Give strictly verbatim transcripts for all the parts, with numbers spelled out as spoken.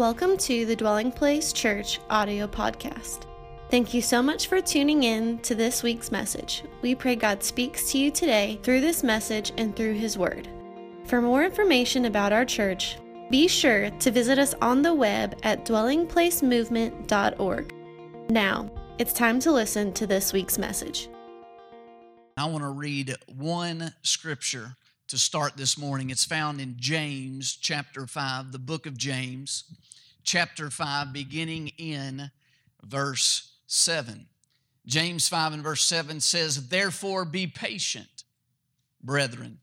Welcome to the Dwelling Place Church audio podcast. Thank you so much for tuning in to this week's message. We pray God speaks to you today through this message and through His Word. For more information about our church, be sure to visit us on the web at dwelling place movement dot org. Now, it's time to listen to this week's message. I want to read one scripture to start this morning. It's found in James chapter five, the book of James. Chapter five, beginning in verse seven. James five and verse seven says, "Therefore be patient, brethren,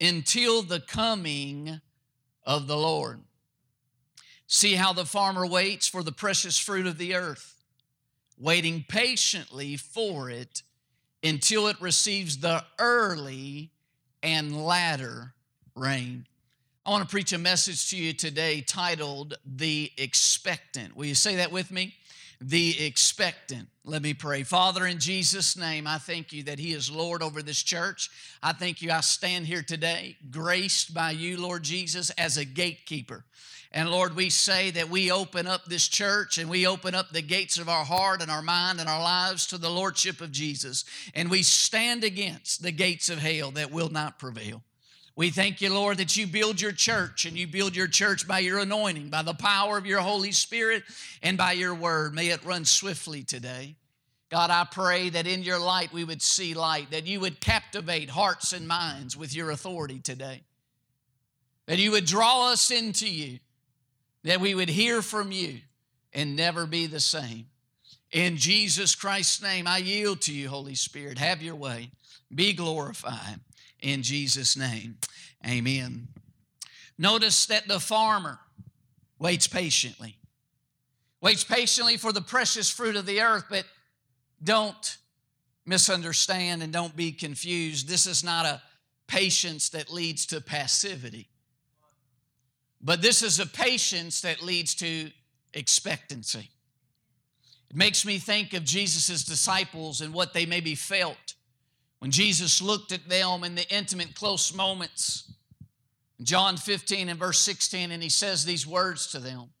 until the coming of the Lord. See how the farmer waits for the precious fruit of the earth, waiting patiently for it until it receives the early and latter rain." I want to preach a message to you today titled, "The Expectant." Will you say that with me? The Expectant. Let me pray. Father, in Jesus' name, I thank you that He is Lord over this church. I thank you I stand here today, graced by you, Lord Jesus, as a gatekeeper. And Lord, we say that we open up this church and we open up the gates of our heart and our mind and our lives to the Lordship of Jesus. And we stand against the gates of hell that will not prevail. We thank you, Lord, that you build your church, and you build your church by your anointing, by the power of your Holy Spirit, and by your word. May it run swiftly today. God, I pray that in your light we would see light, that you would captivate hearts and minds with your authority today, that you would draw us into you, that we would hear from you and never be the same. In Jesus Christ's name, I yield to you, Holy Spirit. Have your way. Be glorified. In Jesus' name, amen. Notice that the farmer waits patiently. Waits patiently for the precious fruit of the earth, but don't misunderstand and don't be confused. This is not a patience that leads to passivity, but this is a patience that leads to expectancy. It makes me think of Jesus' disciples and what they maybe felt when Jesus looked at them in the intimate, close moments. John fifteen and verse sixteen, and He says these words to them.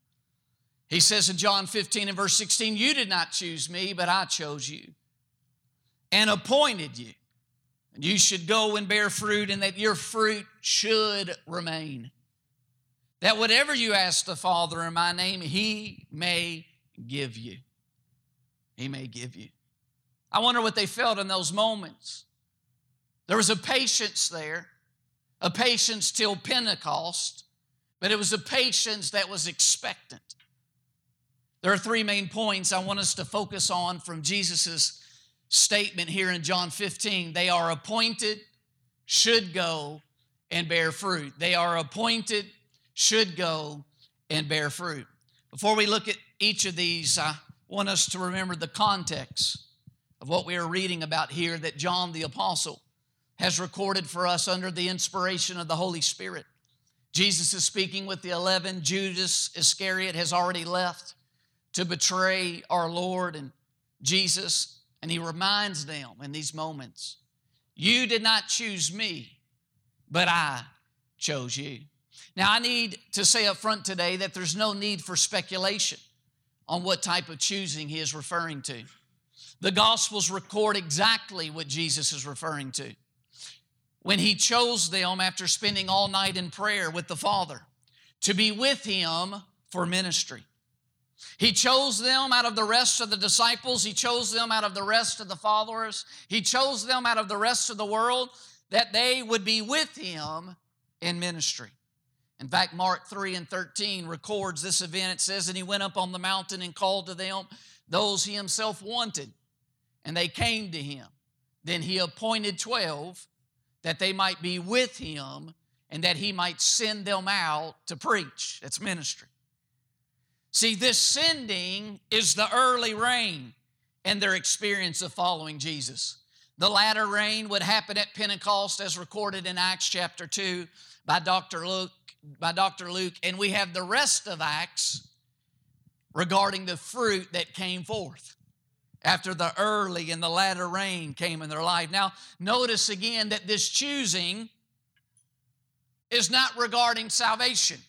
He says in John fifteen and verse sixteen, "You did not choose me, but I chose you and appointed you. And you should go and bear fruit, and that your fruit should remain. That whatever you ask the Father in my name, He may give you." He may give you. I wonder what they felt in those moments. There was a patience there, a patience till Pentecost, but it was a patience that was expectant. There are three main points I want us to focus on from Jesus' statement here in John fifteen. They are appointed, should go, and bear fruit. They are appointed, should go, and bear fruit. Before we look at each of these, I want us to remember the context of what we are reading about here that John the Apostle has recorded for us under the inspiration of the Holy Spirit. Jesus is speaking with the eleven. Judas Iscariot has already left to betray our Lord and Jesus, and He reminds them in these moments, "You did not choose me, but I chose you." Now, I need to say up front today that there's no need for speculation on what type of choosing He is referring to. The Gospels record exactly what Jesus is referring to when He chose them after spending all night in prayer with the Father to be with Him for ministry. He chose them out of the rest of the disciples. He chose them out of the rest of the followers. He chose them out of the rest of the world that they would be with Him in ministry. In fact, Mark three and thirteen records this event. It says, "And He went up on the mountain and called to them those He Himself wanted, and they came to Him. Then He appointed twelve that they might be with Him and that He might send them out to preach." That's ministry. See, this sending is the early rain and their experience of following Jesus. The latter rain would happen at Pentecost as recorded in Acts chapter two by Dr. Luke, by Dr. Luke, and we have the rest of Acts regarding the fruit that came forth after the early and the latter rain came in their life. Now, notice again that this choosing is not regarding salvation.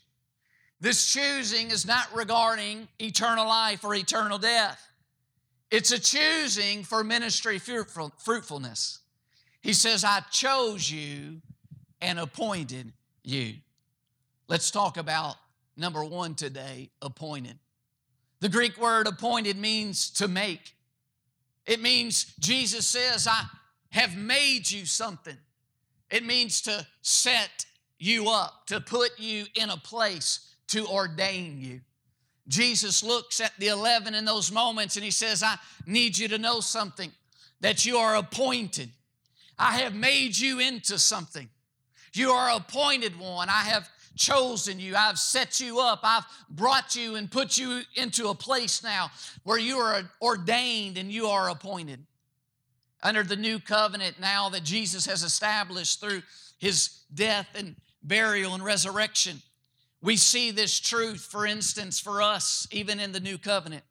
This choosing is not regarding eternal life or eternal death. It's a choosing for ministry fruitfulness. He says, I chose you and appointed you. Let's talk about number one today, appointed. The Greek word appointed means to make. It means Jesus says, I have made you something. It means to set you up, to put you in a place, to ordain you. Jesus looks at the eleven in those moments and he says, I need you to know something, that you are appointed. I have made you into something. You are appointed one. I have chosen you. I've set you up. I've brought you and put you into a place now where you are ordained and you are appointed. Under the new covenant now that Jesus has established through his death and burial and resurrection, we see this truth, for instance, for us, even in the new covenant.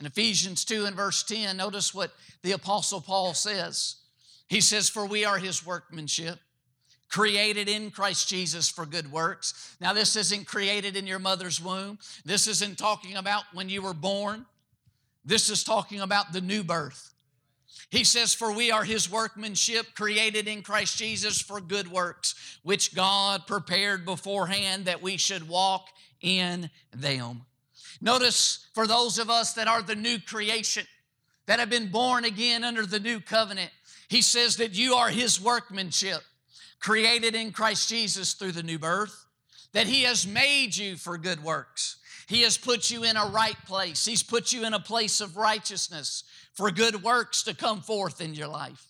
In Ephesians two and verse ten, notice what the Apostle Paul says. He says, for we are his workmanship, created in Christ Jesus for good works. Now, this isn't created in your mother's womb. This isn't talking about when you were born. This is talking about the new birth. He says, for we are his workmanship, created in Christ Jesus for good works, which God prepared beforehand that we should walk in them. Notice for those of us that are the new creation, that have been born again under the new covenant, he says that you are his workmanship, created in Christ Jesus through the new birth, that he has made you for good works. He has put you in a right place. He's put you in a place of righteousness for good works to come forth in your life.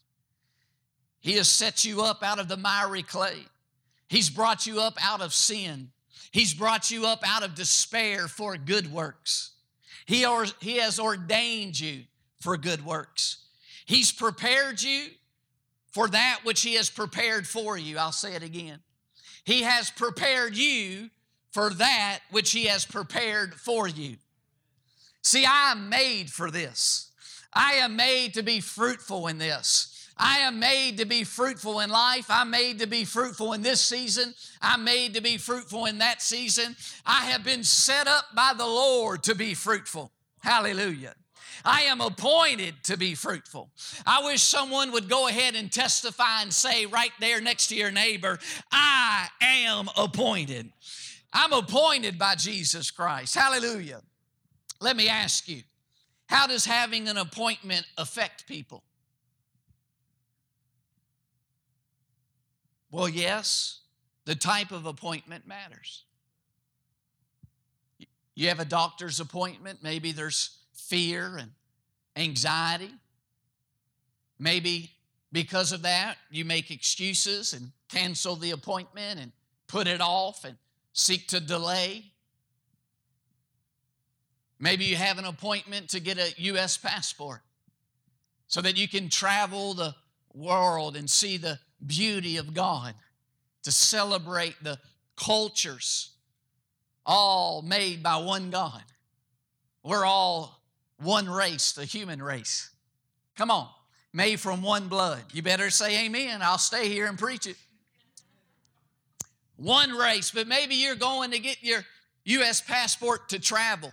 He has set you up out of the miry clay. He's brought you up out of sin. He's brought you up out of despair for good works. He, or, he has ordained you for good works. He's prepared you for that which he has prepared for you. I'll say it again. He has prepared you for that which he has prepared for you. See, I am made for this. I am made to be fruitful in this. I am made to be fruitful in life. I'm made to be fruitful in this season. I'm made to be fruitful in that season. I have been set up by the Lord to be fruitful. Hallelujah. I am appointed to be fruitful. I wish someone would go ahead and testify and say right there next to your neighbor, I am appointed. I'm appointed by Jesus Christ. Hallelujah. Let me ask you, how does having an appointment affect people? Well, yes, the type of appointment matters. You have a doctor's appointment, maybe there's fear and anxiety. Maybe because of that, you make excuses and cancel the appointment and put it off and seek to delay. Maybe you have an appointment to get a U S passport so that you can travel the world and see the beauty of God, to celebrate the cultures all made by one God. We're all one race, the human race. Come on, made from one blood. You better say amen. I'll stay here and preach it. One race, but maybe you're going to get your U S passport to travel.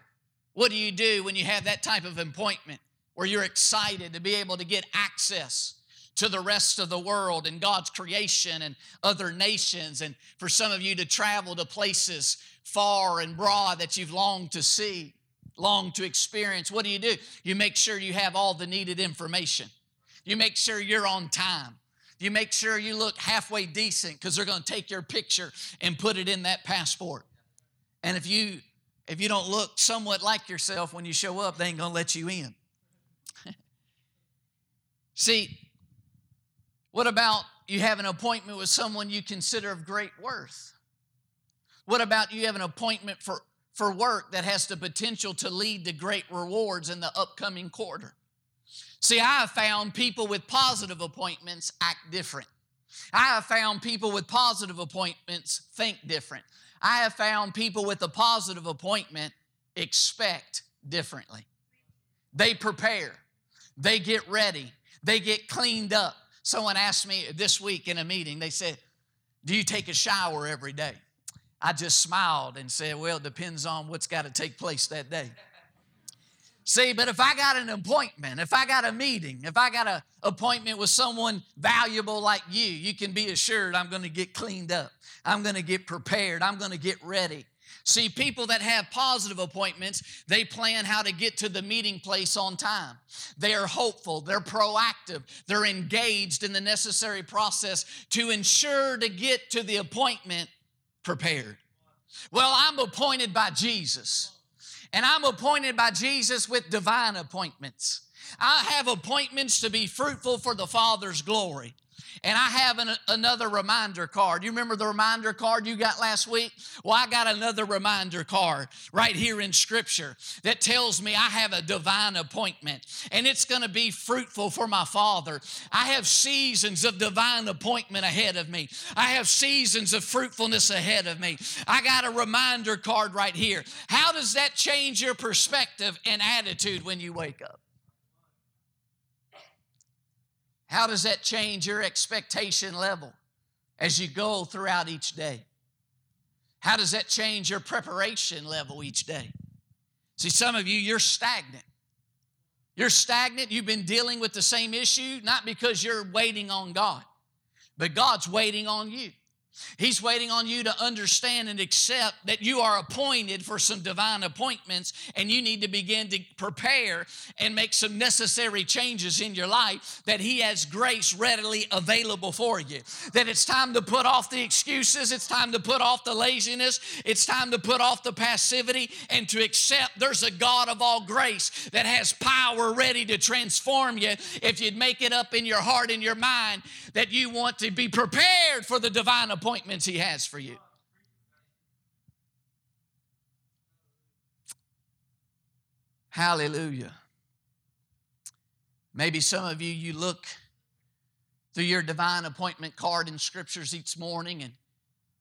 What do you do when you have that type of appointment where you're excited to be able to get access to the rest of the world and God's creation and other nations, and for some of you to travel to places far and broad that you've longed to see, long to experience? What do you do? You make sure you have all the needed information. You make sure you're on time. You make sure you look halfway decent because they're going to take your picture and put it in that passport. And if you if you don't look somewhat like yourself when you show up, they ain't going to let you in. See, what about you have an appointment with someone you consider of great worth? What about you have an appointment for for work that has the potential to lead to great rewards in the upcoming quarter? See, I have found people with positive appointments act different. I have found people with positive appointments think different. I have found people with a positive appointment expect differently. They prepare. They get ready. They get cleaned up. Someone asked me this week in a meeting, they said, do you take a shower every day? I just smiled and said, well, it depends on what's got to take place that day. See, but if I got an appointment, if I got a meeting, if I got an appointment with someone valuable like you, you can be assured I'm going to get cleaned up. I'm going to get prepared. I'm going to get ready. See, people that have positive appointments, they plan how to get to the meeting place on time. They are hopeful. They're proactive. They're engaged in the necessary process to ensure to get to the appointment prepared. Well, I'm appointed by Jesus. And I'm appointed by Jesus with divine appointments. I have appointments to be fruitful for the Father's glory. And I have an, another reminder card. You remember the reminder card you got last week? Well, I got another reminder card right here in Scripture that tells me I have a divine appointment, and it's going to be fruitful for my Father. I have seasons of divine appointment ahead of me. I have seasons of fruitfulness ahead of me. I got a reminder card right here. How does that change your perspective and attitude when you wake up? How does that change your expectation level as you go throughout each day? How does that change your preparation level each day? See, some of you, you're stagnant. You're stagnant. You've been dealing with the same issue, not because you're waiting on God, but God's waiting on you. He's waiting on you to understand and accept that you are appointed for some divine appointments, and you need to begin to prepare and make some necessary changes in your life, that He has grace readily available for you. That it's time to put off the excuses. It's time to put off the laziness. It's time to put off the passivity and to accept there's a God of all grace that has power ready to transform you if you'd make it up in your heart and your mind that you want to be prepared for the divine appointment. Appointments He has for you. Hallelujah. Maybe some of you, you look through your divine appointment card in Scriptures each morning, and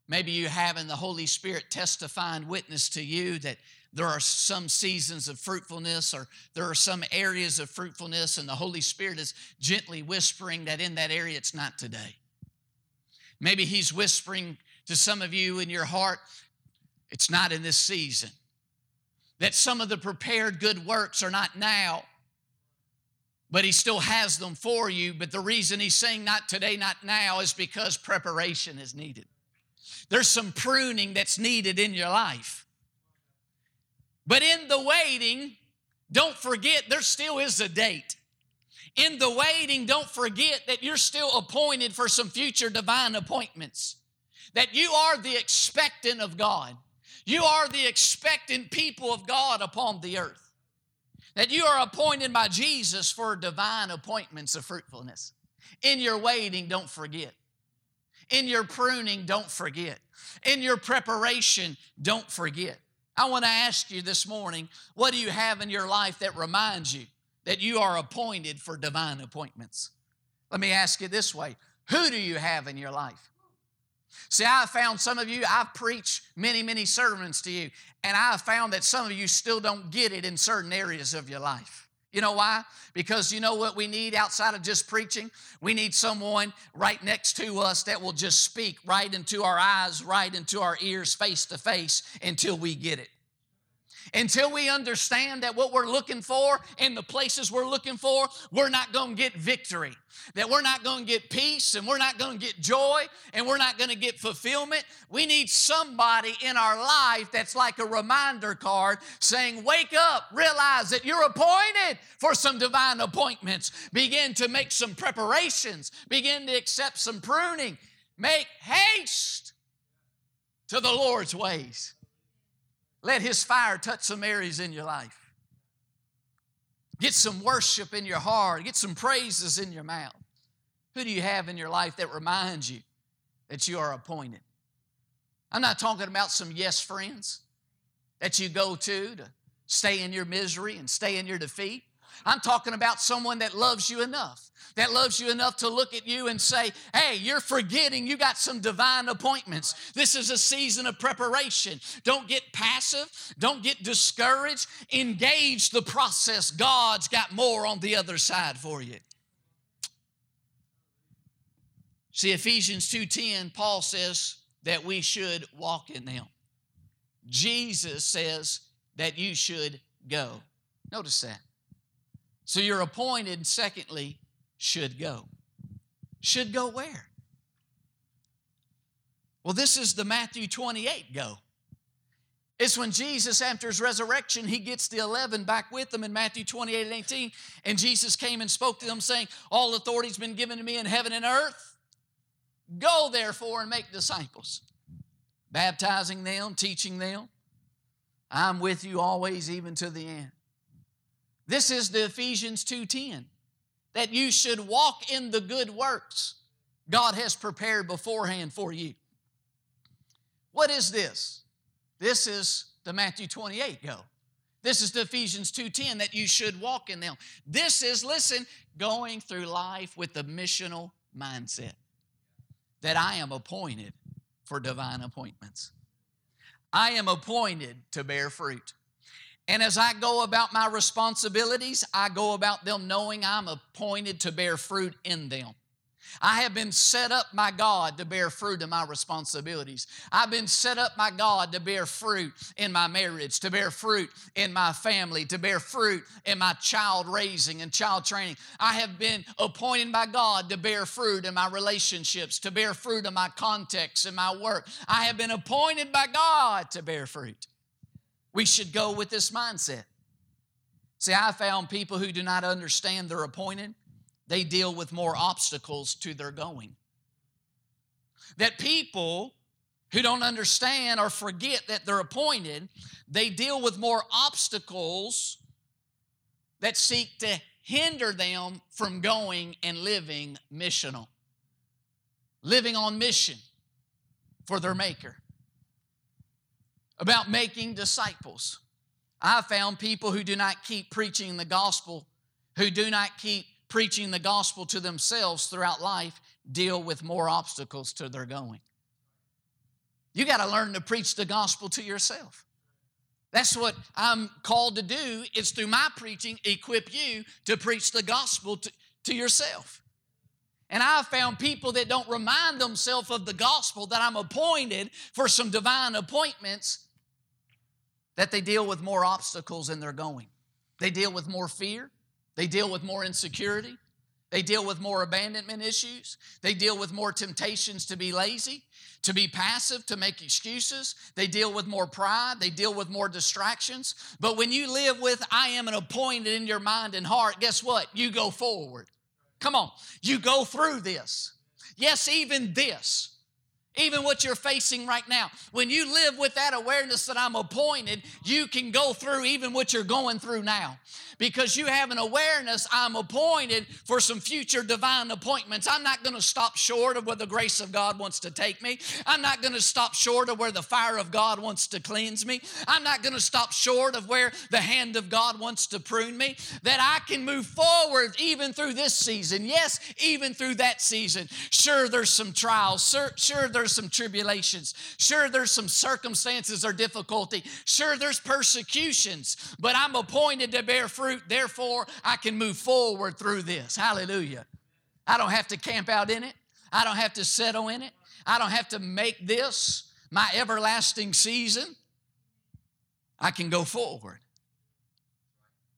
maybe you have in the Holy Spirit testifying witness to you that there are some seasons of fruitfulness, or there are some areas of fruitfulness, and the Holy Spirit is gently whispering that in that area it's not today. Maybe He's whispering to some of you in your heart, it's not in this season. That some of the prepared good works are not now, but He still has them for you. But the reason He's saying not today, not now, is because preparation is needed. There's some pruning that's needed in your life. But in the waiting, don't forget there still is a date. In the waiting, don't forget that you're still appointed for some future divine appointments, that you are the expectant of God. You are the expectant people of God upon the earth, that you are appointed by Jesus for divine appointments of fruitfulness. In your waiting, don't forget. In your pruning, don't forget. In your preparation, don't forget. I want to ask you this morning, what do you have in your life that reminds you that you are appointed for divine appointments? Let me ask you this way. Who do you have in your life? See, I found some of you, I've preached many, many sermons to you, and I found that some of you still don't get it in certain areas of your life. You know why? Because you know what we need outside of just preaching? We need someone right next to us that will just speak right into our eyes, right into our ears, face to face, until we get it. Until we understand that what we're looking for and the places we're looking for, we're not going to get victory, that we're not going to get peace, and we're not going to get joy, and we're not going to get fulfillment. We need somebody in our life that's like a reminder card saying, wake up, realize that you're appointed for some divine appointments. Begin to make some preparations. Begin to accept some pruning. Make haste to the Lord's ways. Let His fire touch some areas in your life. Get some worship in your heart. Get some praises in your mouth. Who do you have in your life that reminds you that you are appointed? I'm not talking about some yes friends that you go to to stay in your misery and stay in your defeat. I'm talking about someone that loves you enough, that loves you enough to look at you and say, hey, you're forgetting you got some divine appointments. This is a season of preparation. Don't get passive. Don't get discouraged. Engage the process. God's got more on the other side for you. See, Ephesians two ten, Paul says that we should walk in them. Jesus says that you should go. Notice that. So you're appointed, secondly, should go. Should go where? Well, this is the Matthew twenty-eight go. It's when Jesus, after his resurrection, he gets the eleven back with them in Matthew twenty-eight and eighteen. And Jesus came and spoke to them saying, all authority has been given to me in heaven and earth. Go therefore and make disciples, baptizing them, teaching them. I'm with you always, even to the end. This is the Ephesians two ten, that you should walk in the good works God has prepared beforehand for you. What is this? This is the Matthew twenty-eight go. This is the Ephesians two ten, that you should walk in them. This is, listen, going through life with the missional mindset that I am appointed for divine appointments. I am appointed to bear fruit. And as I go about my responsibilities, I go about them knowing I'm appointed to bear fruit in them. I have been set up by God to bear fruit in my responsibilities. I've been set up by God to bear fruit in my marriage, to bear fruit in my family, to bear fruit in my child raising and child training. I have been appointed by God to bear fruit in my relationships, to bear fruit in my context and my work. I have been appointed by God to bear fruit. We should go with this mindset. See, I found people who do not understand they're appointed. They deal with more obstacles to their going. That people who don't understand or forget that they're appointed, they deal with more obstacles that seek to hinder them from going and living missional, living on mission for their Maker, about making disciples. I found people who do not keep preaching the gospel, who do not keep preaching the gospel to themselves throughout life, deal with more obstacles to their going. You got to learn to preach the gospel to yourself. That's what I'm called to do, is through my preaching, equip you to preach the gospel to, to yourself. And I've found people that don't remind themselves of the gospel, that I'm appointed for some divine appointments, that they deal with more obstacles in their going. They deal with more fear. They deal with more insecurity. They deal with more abandonment issues. They deal with more temptations to be lazy, to be passive, to make excuses. They deal with more pride. They deal with more distractions. But when you live with, I am an appointed in your mind and heart, guess what? You go forward. Come on. You go through this. Yes, even this. Even what you're facing right now. When you live with that awareness that I'm appointed, you can go through even what you're going through now. Because you have an awareness, I'm appointed for some future divine appointments. I'm not going to stop short of where the grace of God wants to take me. I'm not going to stop short of where the fire of God wants to cleanse me. I'm not going to stop short of where the hand of God wants to prune me. That I can move forward even through this season. Yes, even through that season. Sure, there's some trials. Sure, sure there's some tribulations. Sure, there's some circumstances or difficulty. Sure, there's persecutions. But I'm appointed to bear fruit. Therefore, I can move forward through this. Hallelujah. I don't have to camp out in it. I don't have to settle in it. I don't have to make this my everlasting season. I can go forward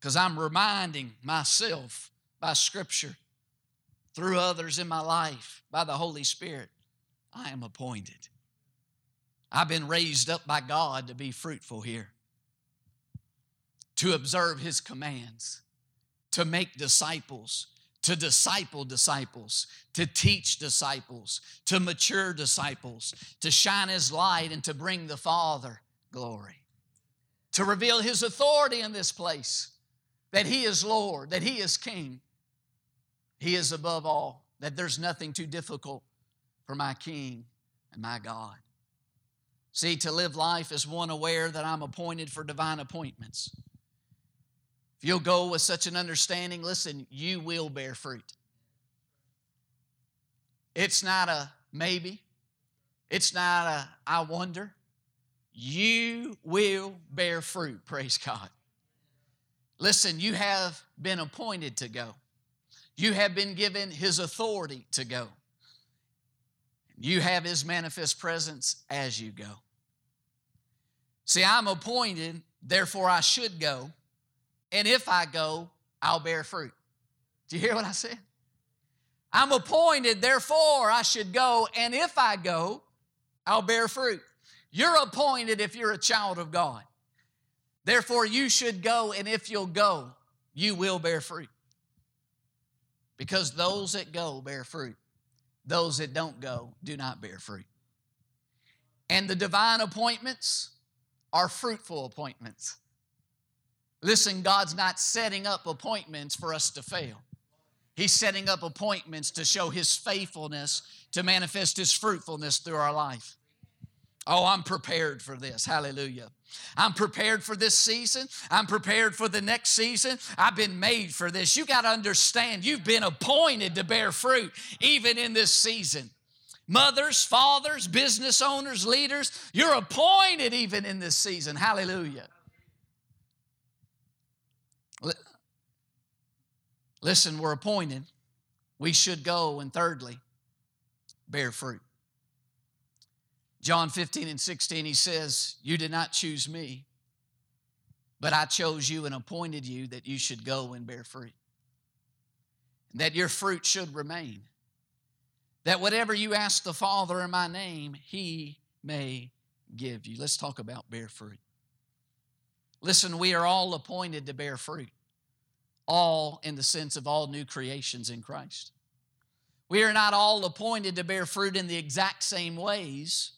because I'm reminding myself by Scripture, through others in my life, by the Holy Spirit, I am appointed. I've been raised up by God to be fruitful here, to observe His commands, to make disciples, to disciple disciples, to teach disciples, to mature disciples, to shine His light and to bring the Father glory, to reveal His authority in this place, that He is Lord, that He is King, He is above all, that there's nothing too difficult for my King and my God. See, to live life as one aware that I'm appointed for divine appointments. If you'll go with such an understanding, listen, you will bear fruit. It's not a maybe. It's not a I wonder. You will bear fruit, praise God. Listen, you have been appointed to go. You have been given His authority to go. You have his manifest presence as you go. See, I'm appointed, therefore I should go. And if I go, I'll bear fruit. Do you hear what I said? I'm appointed, therefore I should go. And if I go, I'll bear fruit. You're appointed if you're a child of God. Therefore, you should go, and if you'll go, you will bear fruit. Because those that go bear fruit. Those that don't go do not bear fruit. And the divine appointments are fruitful appointments. Listen, God's not setting up appointments for us to fail. He's setting up appointments to show His faithfulness, to manifest His fruitfulness through our life. Oh, I'm prepared for this. Hallelujah. I'm prepared for this season. I'm prepared for the next season. I've been made for this. You got to understand, you've been appointed to bear fruit even in this season. Mothers, fathers, business owners, leaders, you're appointed even in this season. Hallelujah. Listen, we're appointed. We should go, and thirdly, bear fruit. John fifteen and sixteen, he says, you did not choose me, but I chose you and appointed you that you should go and bear fruit, that your fruit should remain, that whatever you ask the Father in my name, he may give you. Let's talk about bear fruit. Listen, we are all appointed to bear fruit, all in the sense of all new creations in Christ. We are not all appointed to bear fruit in the exact same ways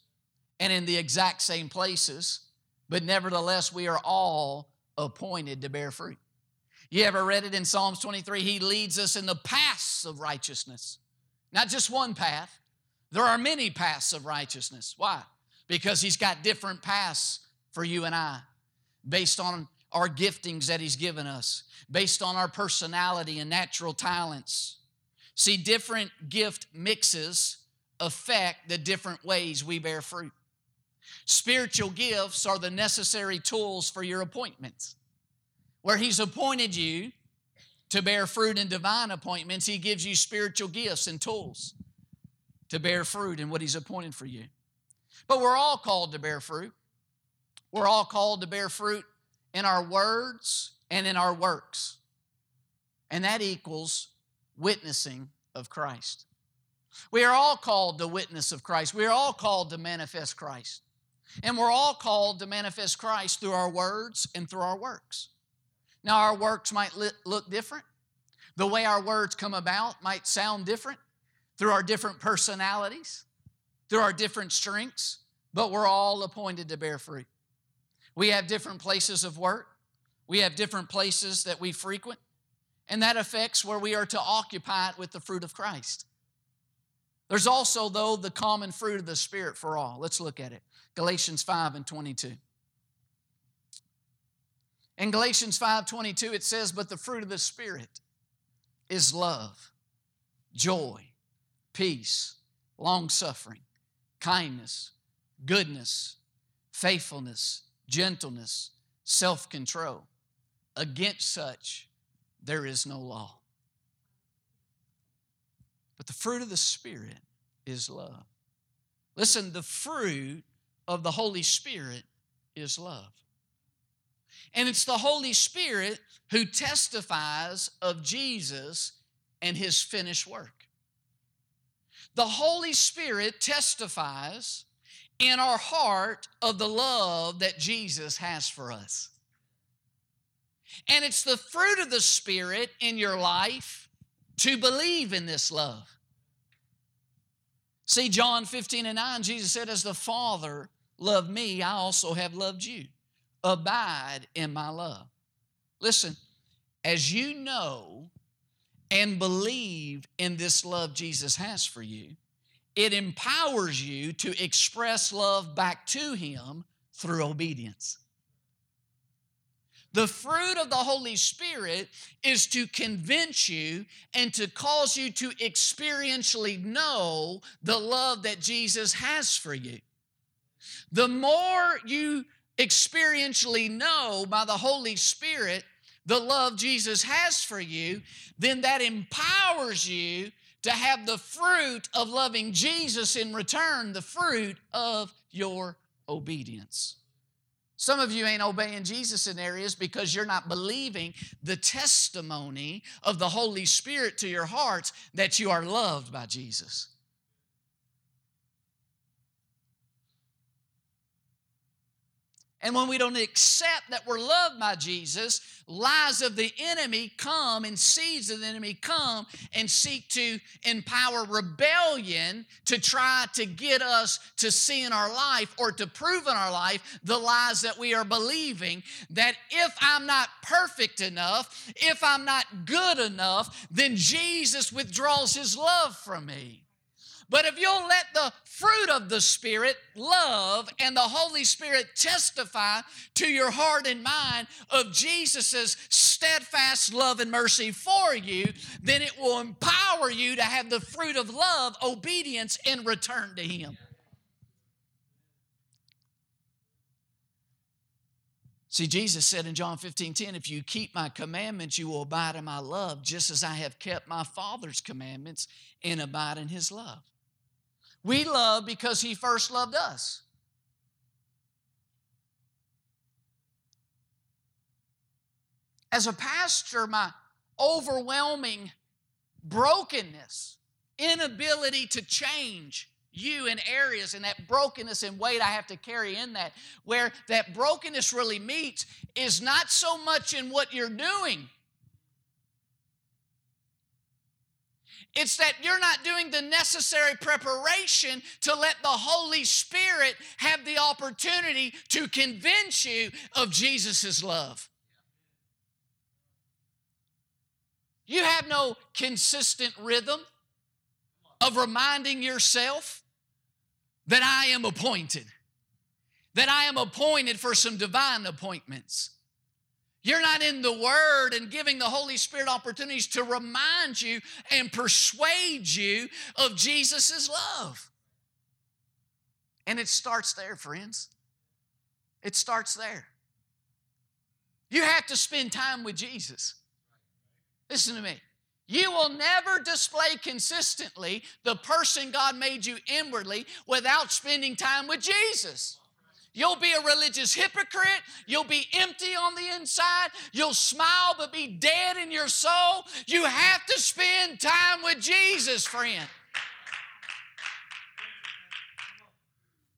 and in the exact same places, but nevertheless, we are all appointed to bear fruit. You ever read it in Psalms twenty-three? He leads us in the paths of righteousness. Not just one path. There are many paths of righteousness. Why? Because He's got different paths for you and I based on our giftings that He's given us, based on our personality and natural talents. See, different gift mixes affect the different ways we bear fruit. Spiritual gifts are the necessary tools for your appointments. Where He's appointed you to bear fruit in divine appointments, He gives you spiritual gifts and tools to bear fruit in what He's appointed for you. But we're all called to bear fruit. We're all called to bear fruit in our words and in our works. And that equals witnessing of Christ. We are all called to witness of Christ. We are all called to manifest Christ. And we're all called to manifest Christ through our words and through our works. Now, our works might look different. The way our words come about might sound different through our different personalities, through our different strengths, but we're all appointed to bear fruit. We have different places of work. We have different places that we frequent. And that affects where we are to occupy it with the fruit of Christ. There's also, though, the common fruit of the Spirit for all. Let's look at it. Galatians five and twenty-two. In Galatians five twenty-two, it says, but the fruit of the Spirit is love, joy, peace, long-suffering, kindness, goodness, faithfulness, gentleness, self-control. Against such there is no law. But the fruit of the Spirit is love. Listen, the fruit of the Holy Spirit is love. And it's the Holy Spirit who testifies of Jesus and His finished work. The Holy Spirit testifies in our heart of the love that Jesus has for us. And it's the fruit of the Spirit in your life to believe in this love. See, John fifteen and nine, Jesus said, as the Father loved me, I also have loved you. Abide in my love. Listen, as you know and believe in this love Jesus has for you, it empowers you to express love back to Him through obedience. The fruit of the Holy Spirit is to convince you and to cause you to experientially know the love that Jesus has for you. The more you experientially know by the Holy Spirit the love Jesus has for you, then that empowers you to have the fruit of loving Jesus in return, the fruit of your obedience. Some of you ain't obeying Jesus in areas because you're not believing the testimony of the Holy Spirit to your hearts that you are loved by Jesus. And when we don't accept that we're loved by Jesus, lies of the enemy come and seeds of the enemy come and seek to empower rebellion to try to get us to see in our life or to prove in our life the lies that we are believing, that if I'm not perfect enough, if I'm not good enough, then Jesus withdraws his love from me. But if you'll let the fruit of the Spirit, love, and the Holy Spirit testify to your heart and mind of Jesus' steadfast love and mercy for you, then it will empower you to have the fruit of love, obedience, in return to Him. See, Jesus said in John fifteen ten, if you keep my commandments, you will abide in my love, just as I have kept my Father's commandments and abide in His love. We love because He first loved us. As a pastor, my overwhelming brokenness, inability to change you in areas, and that brokenness and weight I have to carry in that, where that brokenness really meets is not so much in what you're doing. It's that you're not doing the necessary preparation to let the Holy Spirit have the opportunity to convince you of Jesus' love. You have no consistent rhythm of reminding yourself that I am appointed, that I am appointed for some divine appointments. You're not in the Word and giving the Holy Spirit opportunities to remind you and persuade you of Jesus' love. And it starts there, friends. It starts there. You have to spend time with Jesus. Listen to me. You will never display consistently the person God made you inwardly without spending time with Jesus. You'll be a religious hypocrite. You'll be empty on the inside. You'll smile but be dead in your soul. You have to spend time with Jesus, friend.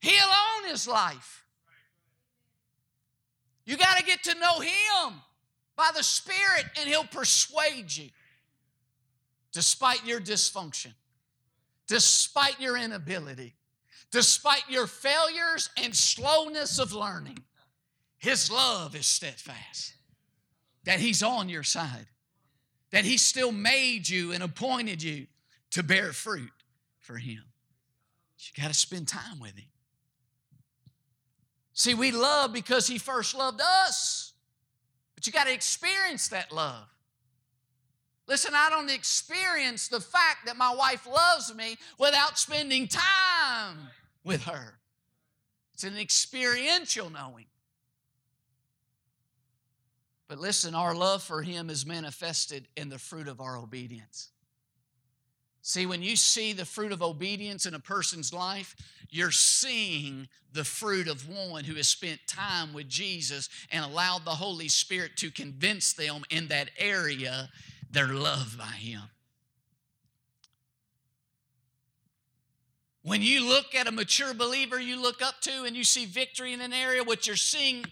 He alone is life. You got to get to know Him by the Spirit, and He'll persuade you despite your dysfunction, despite your inability, despite your failures and slowness of learning. His love is steadfast, that He's on your side, that He still made you and appointed you to bear fruit for Him. You got to spend time with Him. See, we love because He first loved us, but you got to experience that love. Listen, I don't experience the fact that my wife loves me without spending time with her. It's an experiential knowing. But listen, our love for Him is manifested in the fruit of our obedience. See, when you see the fruit of obedience in a person's life, you're seeing the fruit of one who has spent time with Jesus and allowed the Holy Spirit to convince them in that area they're loved by Him. When you look at a mature believer you look up to and you see victory in an area, what you're seeing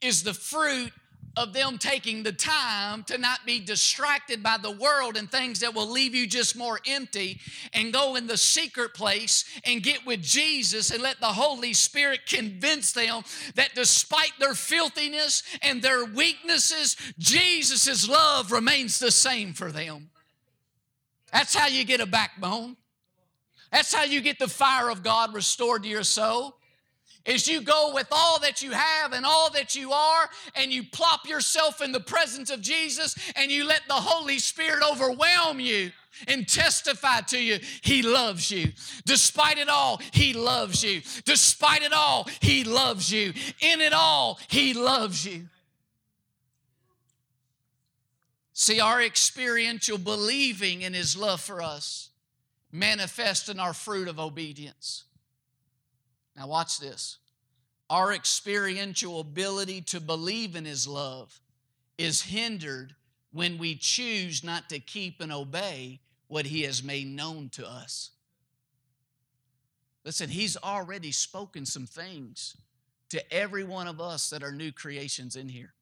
is the fruit of them taking the time to not be distracted by the world and things that will leave you just more empty, and go in the secret place and get with Jesus and let the Holy Spirit convince them that despite their filthiness and their weaknesses, Jesus' love remains the same for them. That's how you get a backbone. That's how you get the fire of God restored to your soul. Is you go with all that you have and all that you are, and you plop yourself in the presence of Jesus, and you let the Holy Spirit overwhelm you and testify to you, He loves you. Despite it all, He loves you. Despite it all, He loves you. In it all, He loves you. See, our experiential believing in His love for us manifesting our fruit of obedience. Now watch this. Our experiential ability to believe in His love is hindered when we choose not to keep and obey what He has made known to us. Listen, He's already spoken some things to every one of us that are new creations in here.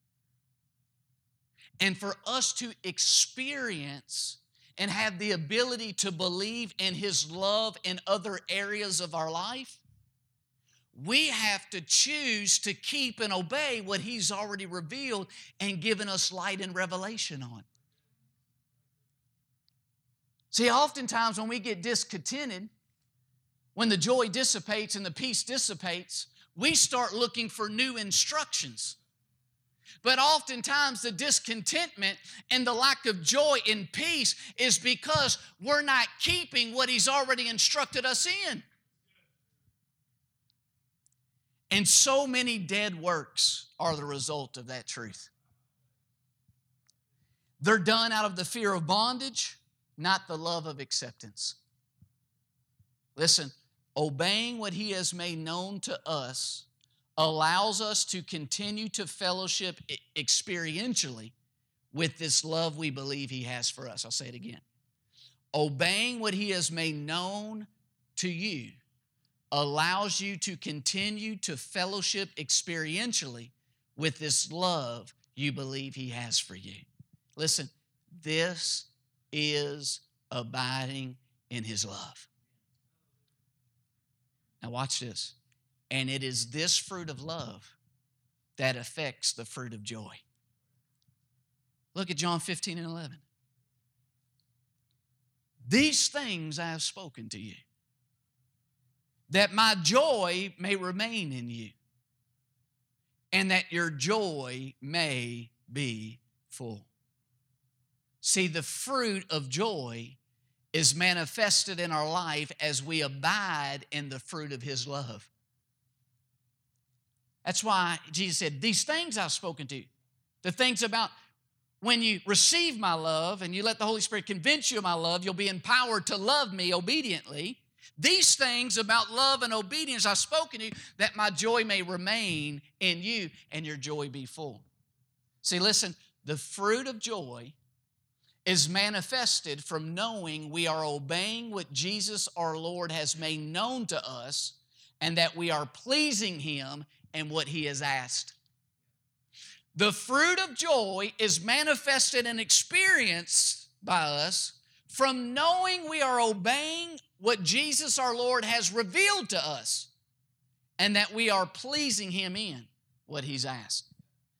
And for us to experience and have the ability to believe in His love in other areas of our life, we have to choose to keep and obey what He's already revealed and given us light and revelation on. See, oftentimes when we get discontented, when the joy dissipates and the peace dissipates, we start looking for new instructions. But oftentimes the discontentment and the lack of joy and peace is because we're not keeping what He's already instructed us in. And so many dead works are the result of that truth. They're done out of the fear of bondage, not the love of acceptance. Listen, obeying what He has made known to us allows us to continue to fellowship experientially with this love we believe He has for us. I'll say it again. Obeying what He has made known to you allows you to continue to fellowship experientially with this love you believe He has for you. Listen, this is abiding in His love. Now watch this. And it is this fruit of love that affects the fruit of joy. Look at John fifteen and eleven. These things I have spoken to you, that my joy may remain in you, and that your joy may be full. See, the fruit of joy is manifested in our life as we abide in the fruit of His love. That's why Jesus said, these things I've spoken to you. The things about when you receive my love and you let the Holy Spirit convince you of my love, you'll be empowered to love me obediently. These things about love and obedience I've spoken to you, that my joy may remain in you and your joy be full. See, listen, the fruit of joy is manifested from knowing we are obeying what Jesus our Lord has made known to us and that we are pleasing Him and what He has asked. The fruit of joy is manifested and experienced by us from knowing we are obeying what Jesus our Lord has revealed to us and that we are pleasing Him in what He's asked.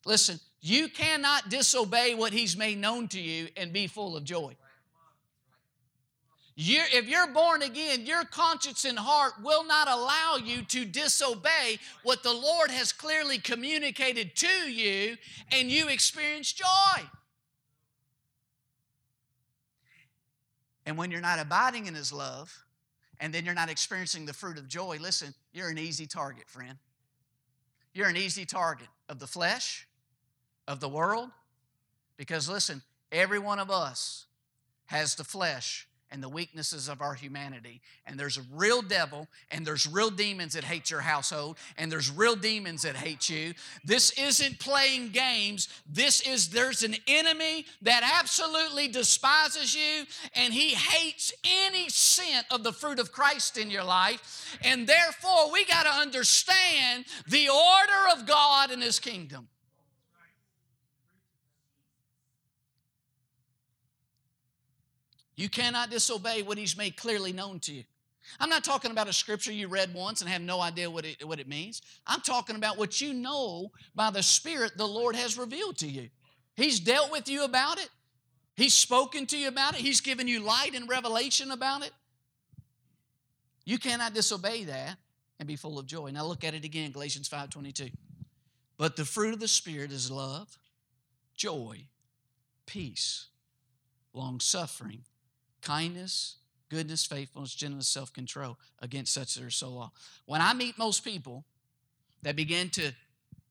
Listen, you cannot disobey what He's made known to you and be full of joy. You're, if you're born again, your conscience and heart will not allow you to disobey what the Lord has clearly communicated to you, and you experience joy. And when you're not abiding in His love, and then you're not experiencing the fruit of joy, listen, you're an easy target, friend. You're an easy target of the flesh, of the world, because listen, every one of us has the flesh and the weaknesses of our humanity. And there's a real devil, and there's real demons that hate your household, and there's real demons that hate you. This isn't playing games. This is, there's an enemy that absolutely despises you, and he hates any scent of the fruit of Christ in your life. And therefore, we got to understand the order of God and His kingdom. You cannot disobey what He's made clearly known to you. I'm not talking about a scripture you read once and have no idea what it, what it means. I'm talking about what you know by the Spirit the Lord has revealed to you. He's dealt with you about it. He's spoken to you about it. He's given you light and revelation about it. You cannot disobey that and be full of joy. Now look at it again, Galatians five twenty-two. But the fruit of the Spirit is love, joy, peace, long-suffering, kindness, goodness, faithfulness, gentleness, self-control. Against such there is no law. When I meet most people that begin to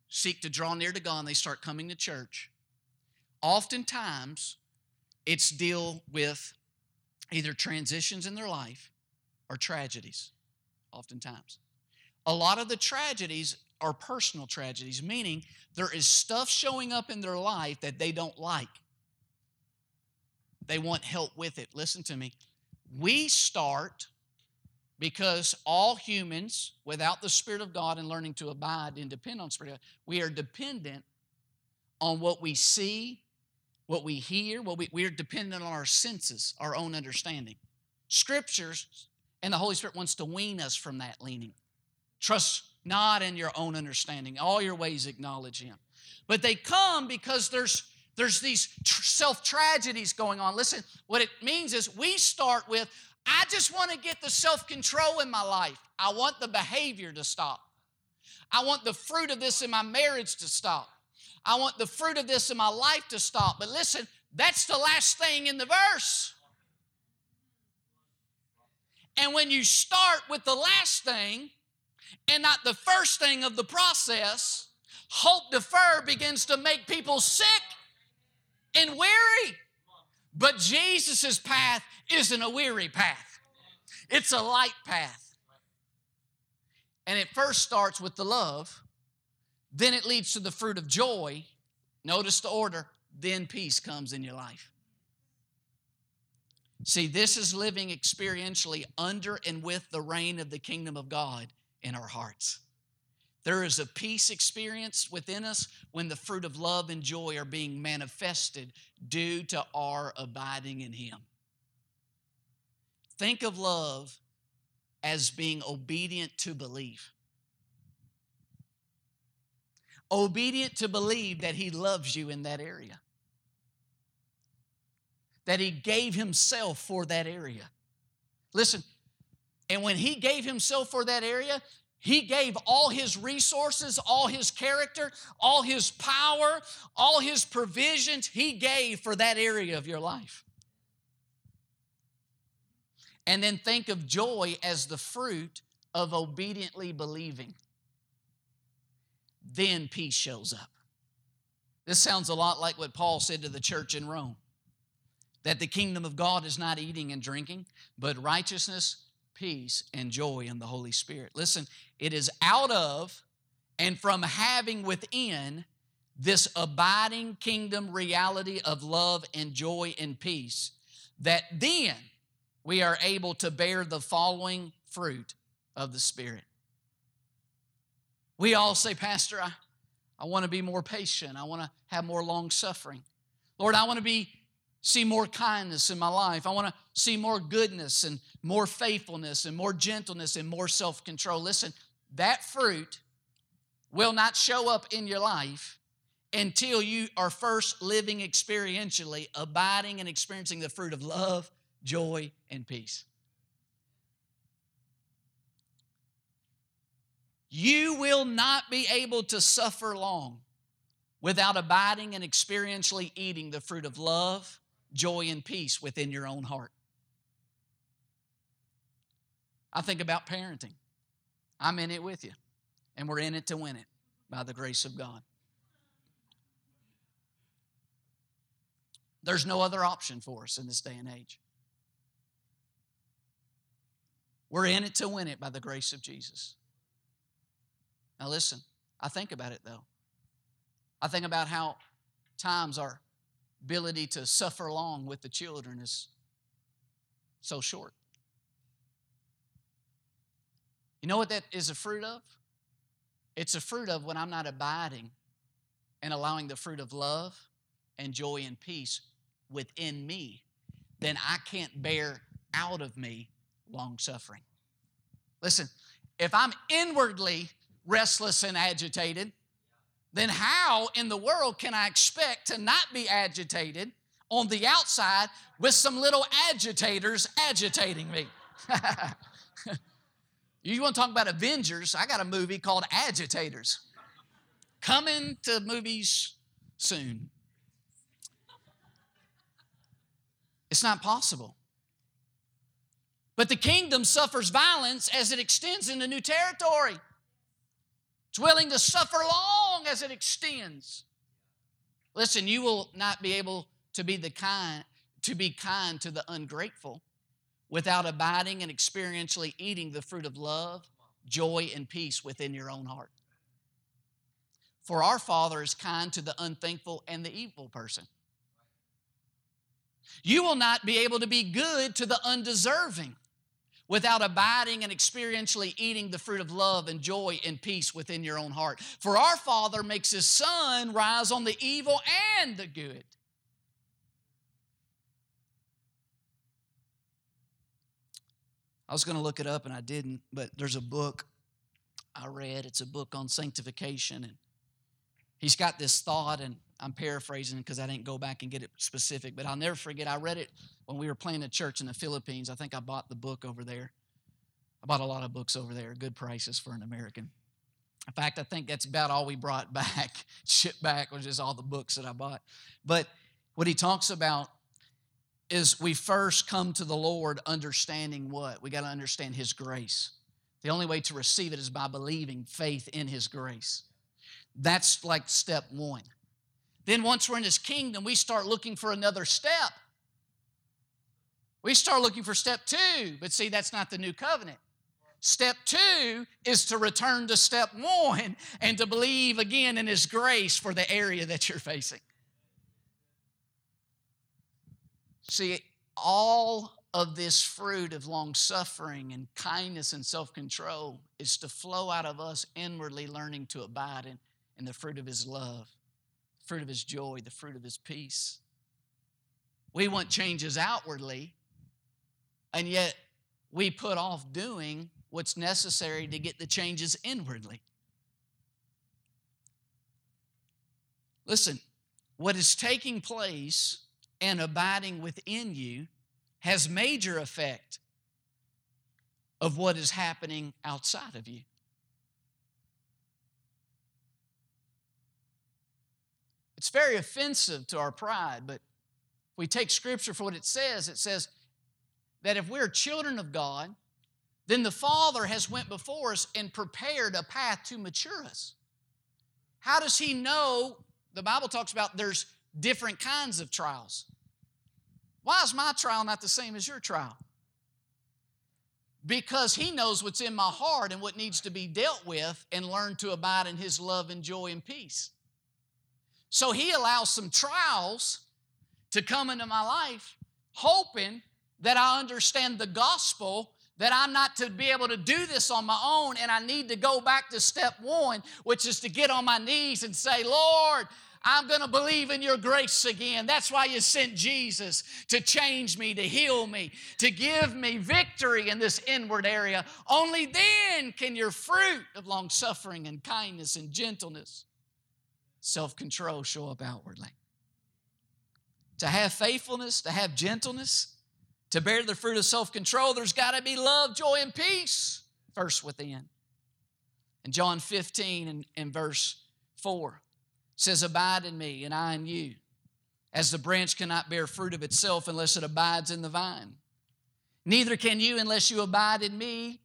seek to draw near to God and they start coming to church, oftentimes it's deal with either transitions in their life are tragedies, oftentimes. A lot of the tragedies are personal tragedies, meaning there is stuff showing up in their life that they don't like. They want help with it. Listen to me. We start, because all humans, without the Spirit of God and learning to abide and depend on the Spirit of God, we are dependent on what we see, what we hear, what we, we are dependent on our senses, our own understanding. Scriptures and the Holy Spirit wants to wean us from that leaning. Trust not in your own understanding. All your ways acknowledge Him. But they come because there's There's these tr- self-tragedies going on. Listen, what it means is we start with, I just want to get the self-control in my life. I want the behavior to stop. I want the fruit of this in my marriage to stop. I want the fruit of this in my life to stop. But listen, that's the last thing in the verse. And when you start with the last thing and not the first thing of the process, hope deferred begins to make people sick and weary. But Jesus' path isn't a weary path. It's a light path. And it first starts with the love. Then it leads to the fruit of joy. Notice the order. Then peace comes in your life. See, this is living experientially under and with the reign of the kingdom of God in our hearts. There is a peace experience within us when the fruit of love and joy are being manifested due to our abiding in Him. Think of love as being obedient to believe. Obedient to believe that He loves you in that area. That He gave Himself for that area. Listen, and when He gave Himself for that area, He gave all His resources, all His character, all His power, all His provisions. He gave for that area of your life. And then think of joy as the fruit of obediently believing. Then peace shows up. This sounds a lot like what Paul said to the church in Rome, that the kingdom of God is not eating and drinking, but righteousness, peace, and joy in the Holy Spirit. Listen, it is out of and from having within this abiding kingdom reality of love and joy and peace that then we are able to bear the following fruit of the Spirit. We all say, Pastor, I, I want to be more patient. I want to have more long-suffering. Lord, I want to be see more kindness in my life. I want to see more goodness and more faithfulness and more gentleness and more self-control. Listen, that fruit will not show up in your life until you are first living experientially, abiding and experiencing the fruit of love, joy, and peace. You will not be able to suffer long without abiding and experientially eating the fruit of love, joy, and peace within your own heart. I think about parenting. I'm in it with you, and we're in it to win it by the grace of God. There's no other option for us in this day and age. We're in it to win it by the grace of Jesus. Now listen, I think about it though. I think about how times our ability to suffer long with the children is so short. You know what that is a fruit of? It's a fruit of when I'm not abiding and allowing the fruit of love and joy and peace within me, then I can't bear out of me long suffering. Listen, if I'm inwardly restless and agitated, then how in the world can I expect to not be agitated on the outside with some little agitators agitating me? You want to talk about Avengers? I got a movie called Agitators. Coming to movies soon. It's not possible. But the kingdom suffers violence as it extends into new territory. It's willing to suffer long as it extends. Listen, you will not be able to be the kind to be kind to the ungrateful without abiding and experientially eating the fruit of love, joy, and peace within your own heart. For our Father is kind to the unthankful and the evil person. You will not be able to be good to the undeserving without abiding and experientially eating the fruit of love and joy and peace within your own heart. For our Father makes His sun rise on the evil and the good. I was going to look it up and I didn't, but there's a book I read. It's a book on sanctification, and he's got this thought, and I'm paraphrasing because I didn't go back and get it specific, but I'll never forget. I read it when we were planting a church in the Philippines. I think I bought the book over there. I bought a lot of books over there, good prices for an American. In fact, I think that's about all we brought back, shipped back, was just all the books that I bought. But what he talks about is we first come to the Lord understanding what? We got to understand His grace. The only way to receive it is by believing faith in His grace. That's like step one. Then once we're in His kingdom, we start looking for another step. We start looking for step two, but see, that's not the new covenant. Step two is to return to step one and to believe again in His grace for the area that you're facing. See, all of this fruit of long-suffering and kindness and self-control is to flow out of us inwardly learning to abide in, in the fruit of His love, fruit of His joy, the fruit of His peace. We want changes outwardly, and yet we put off doing what's necessary to get the changes inwardly. Listen, what is taking place and abiding within you has major effect of what is happening outside of you. It's very offensive to our pride, but if we take Scripture for what it says, it says that if we're children of God, then the Father has went before us and prepared a path to mature us. How does He know? The Bible talks about there's different kinds of trials. Why is my trial not the same as your trial? Because He knows what's in my heart and what needs to be dealt with, and learn to abide in His love and joy and peace. So He allows some trials to come into my life, hoping that I understand the gospel, that I'm not to be able to do this on my own, and I need to go back to step one, which is to get on my knees and say, Lord, I'm going to believe in your grace again. That's why you sent Jesus to change me, to heal me, to give me victory in this inward area. Only then can your fruit of long-suffering and kindness and gentleness, self-control, show up outwardly. To have faithfulness, to have gentleness, to bear the fruit of self-control, there's got to be love, joy, and peace first within. In John fifteen and, and verse four, says, abide in me and I in you, as the branch cannot bear fruit of itself unless it abides in the vine. Neither can you unless you abide in me.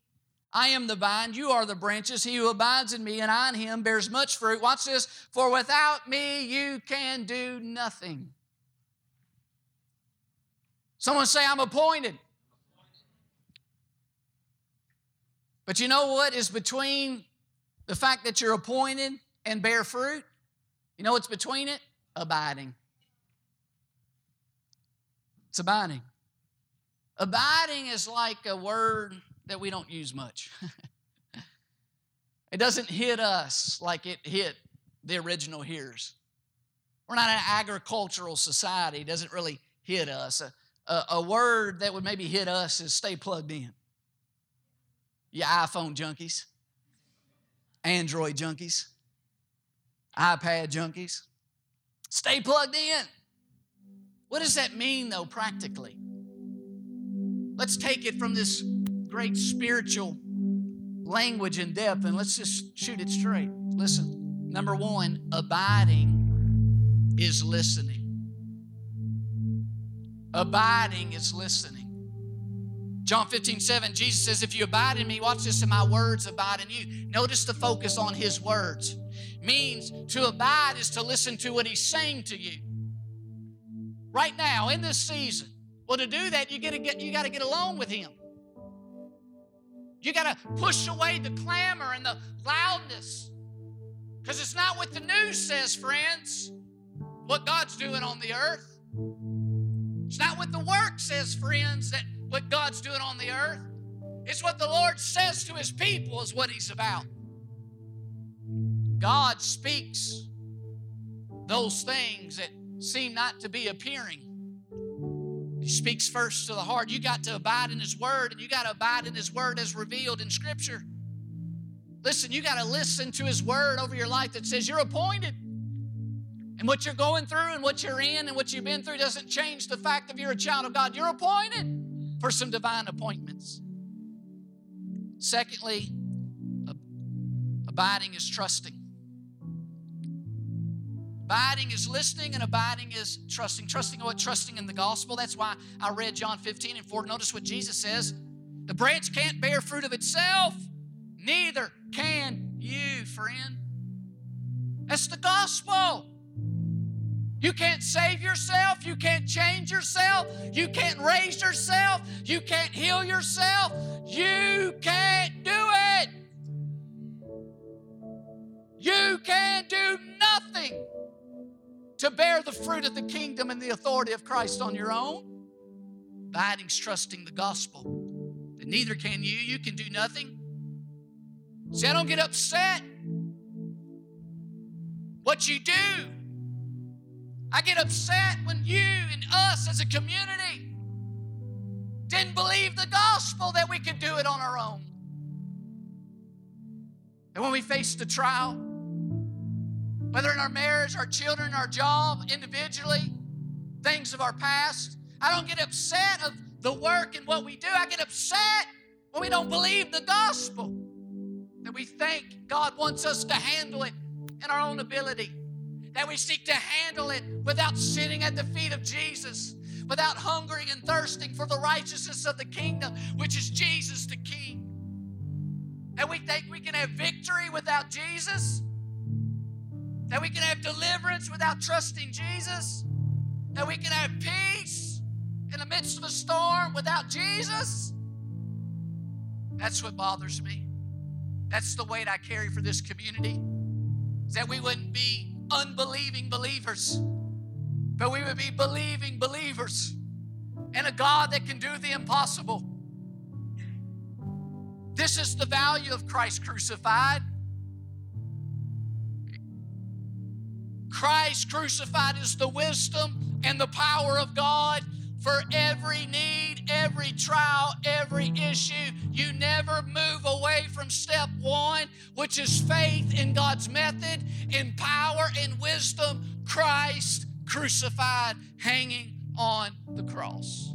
I am the vine, you are the branches. He who abides in me and I in him bears much fruit. Watch this. For without me you can do nothing. Someone say, I'm appointed. I'm appointed. But you know what is between the fact that you're appointed and bear fruit? You know what's between it? Abiding. It's abiding. Abiding is like a word that we don't use much. It doesn't hit us like it hit the original hearers. We're not an agricultural society. It doesn't really hit us. A, a, a word that would maybe hit us is stay plugged in. You iPhone junkies, Android junkies, iPad junkies. Stay plugged in. What does that mean, though, practically? Let's take it from this great spiritual language in depth, and let's just shoot it straight. Listen, number one, abiding is listening. Abiding is listening. John fifteen, seven, Jesus says, if you abide in me, watch this, and my words abide in you. Notice the focus on His words. Means to abide is to listen to what He's saying to you. Right now, in this season, Well, to do that, you gotta get you gotta get alone with Him. You gotta push away the clamor and the loudness. Because it's not what the news says, friends, what God's doing on the earth. It's not what the work says, friends, that what God's doing on the earth. It's what the Lord says to His people is what He's about. God speaks those things that seem not to be appearing. He speaks first to the heart. You got to abide in His Word, and you got to abide in His Word as revealed in Scripture. Listen, you got to listen to His Word over your life that says you're appointed. And what you're going through and what you're in and what you've been through doesn't change the fact that you're a child of God. You're appointed for some divine appointments. Secondly, abiding is trusting. Abiding is listening, and abiding is trusting. Trusting what? Trusting in the gospel. That's why I read John fifteen and four. Notice what Jesus says. The branch can't bear fruit of itself. Neither can you, friend. That's the gospel. You can't save yourself. You can't change yourself. You can't raise yourself. You can't heal yourself. You can't do it. You can't do nothing to bear the fruit of the kingdom and the authority of Christ on your own. Abiding's trusting the gospel. And neither can you. You can do nothing. See, I don't get upset what you do. I get upset when you and us as a community didn't believe the gospel that we could do it on our own. And when we faced the trial, whether in our marriage, our children, our job, individually, things of our past, I don't get upset of the work and what we do. I get upset when we don't believe the gospel, that we think God wants us to handle it in our own ability, that we seek to handle it without sitting at the feet of Jesus, without hungering and thirsting for the righteousness of the kingdom, which is Jesus the King. That we think we can have victory without Jesus, that we can have deliverance without trusting Jesus, that we can have peace in the midst of a storm without Jesus. That's what bothers me. That's the weight I carry for this community, is that we wouldn't be unbelieving believers, but we would be believing believers in a God that can do the impossible. This is the value of Christ crucified. Christ crucified is the wisdom and the power of God for every need, every trial, every issue. You never move away from step one, which is faith in God's method, in power, in wisdom. Christ crucified, hanging on the cross.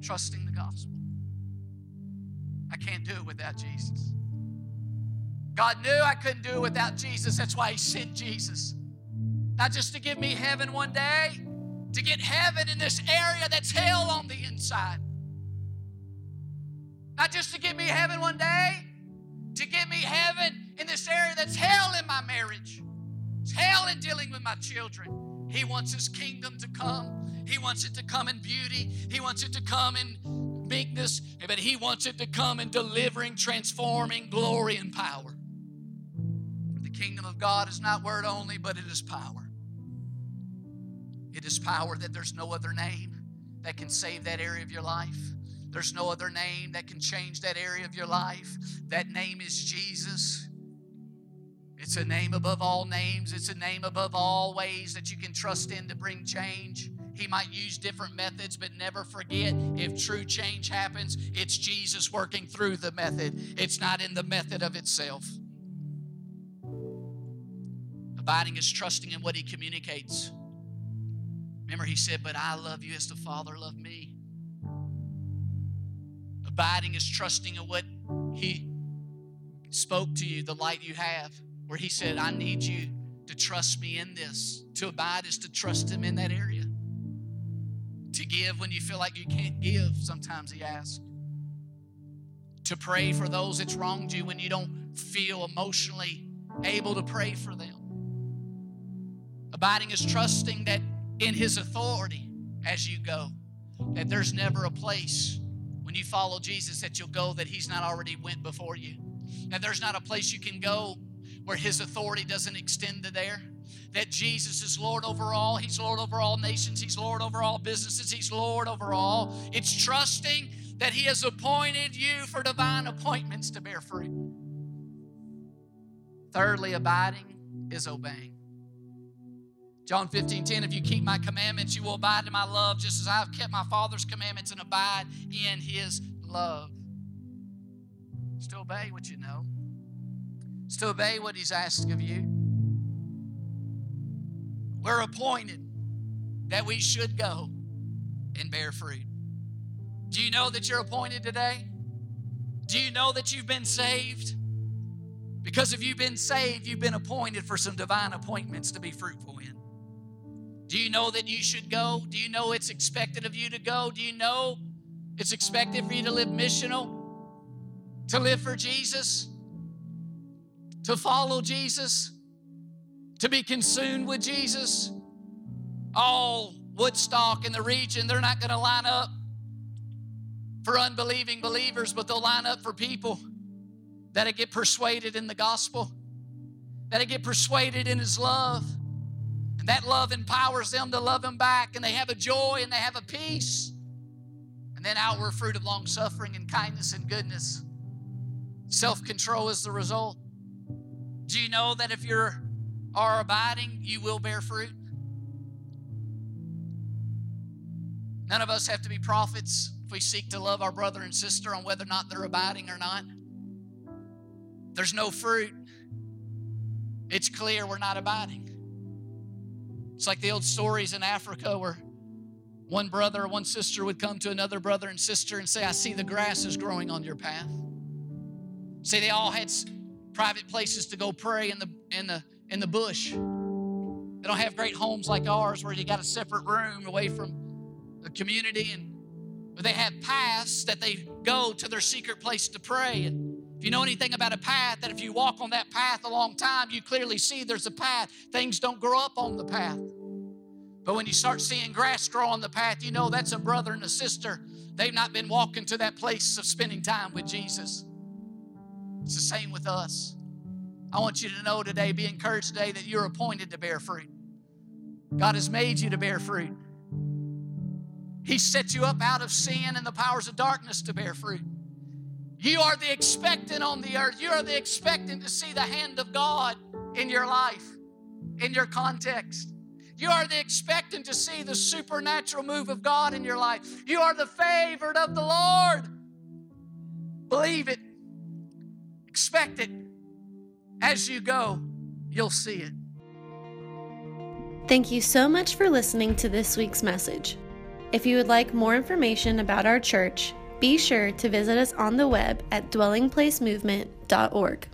Trusting the gospel. I can't do it without Jesus. God knew I couldn't do it without Jesus. That's why He sent Jesus. Not just to give me heaven one day, to get heaven in this area that's hell on the inside. Not just to give me heaven one day, to give me heaven in this area that's hell in my marriage. It's hell in dealing with my children. He wants His kingdom to come. He wants it to come in beauty. He wants it to come in meekness. But He wants it to come in delivering, transforming glory and power. The kingdom of God is not word only, but it is power. It is power that there's no other name that can save that area of your life. There's no other name that can change that area of your life. That name is Jesus. It's a name above all names. It's a name above all ways that you can trust in to bring change. He might use different methods, but never forget, if true change happens, it's Jesus working through the method. It's not in the method of itself. Abiding is trusting in what He communicates. Remember, He said, "But I love you as the Father loved me." Abiding is trusting in what He spoke to you, the light you have, where He said, "I need you to trust me in this." To abide is to trust Him in that area. To give when you feel like you can't give, sometimes He asks. To pray for those that's wronged you when you don't feel emotionally able to pray for them. Abiding is trusting that in His authority as you go. That there's never a place when you follow Jesus that you'll go that He's not already went before you. That there's not a place you can go where His authority doesn't extend to there. That Jesus is Lord over all. He's Lord over all nations. He's Lord over all businesses. He's Lord over all. It's trusting that He has appointed you for divine appointments to bear fruit. Thirdly, abiding is obeying. John fifteen ten, if you keep my commandments, you will abide in my love, just as I have kept my Father's commandments and abide in His love. It's to obey what you know. It's to obey what He's asked of you. We're appointed that we should go and bear fruit. Do you know that you're appointed today? Do you know that you've been saved? Because if you've been saved, you've been appointed for some divine appointments to be fruitful in. Do you know that you should go? Do you know it's expected of you to go? Do you know it's expected for you to live missional, to live for Jesus, to follow Jesus, to be consumed with Jesus? All Woodstock in the region, they're not going to line up for unbelieving believers, but they'll line up for people that'll get persuaded in the gospel, that'll get persuaded in His love. And that love empowers them to love Him back, and they have a joy and they have a peace. And then outward fruit of long-suffering and kindness and goodness. Self-control is the result. Do you know that if you are abiding, you will bear fruit? None of us have to be prophets if we seek to love our brother and sister on whether or not they're abiding or not. There's no fruit, it's clear we're not abiding. It's like the old stories in Africa where one brother or one sister would come to another brother and sister and say, I see the grass is growing on your path. See, they all had private places to go pray in the in the, in the bush. They don't have great homes like ours where you got a separate room away from the community, and but they have paths that they go to their secret place to pray. And if you know anything about a path, that if you walk on that path a long time, you clearly see there's a path. Things don't grow up on the path. But when you start seeing grass grow on the path, you know that's a brother and a sister. They've not been walking to that place of spending time with Jesus. It's the same with us. I want you to know today, be encouraged today, that you're appointed to bear fruit. God has made you to bear fruit. He set you up out of sin and the powers of darkness to bear fruit. You are the expectant on the earth. You are the expectant to see the hand of God in your life, in your context. You are the expectant to see the supernatural move of God in your life. You are the favored of the Lord. Believe it. Expect it. As you go, you'll see it. Thank you so much for listening to this week's message. If you would like more information about our church, be sure to visit us on the web at dwelling place movement dot org.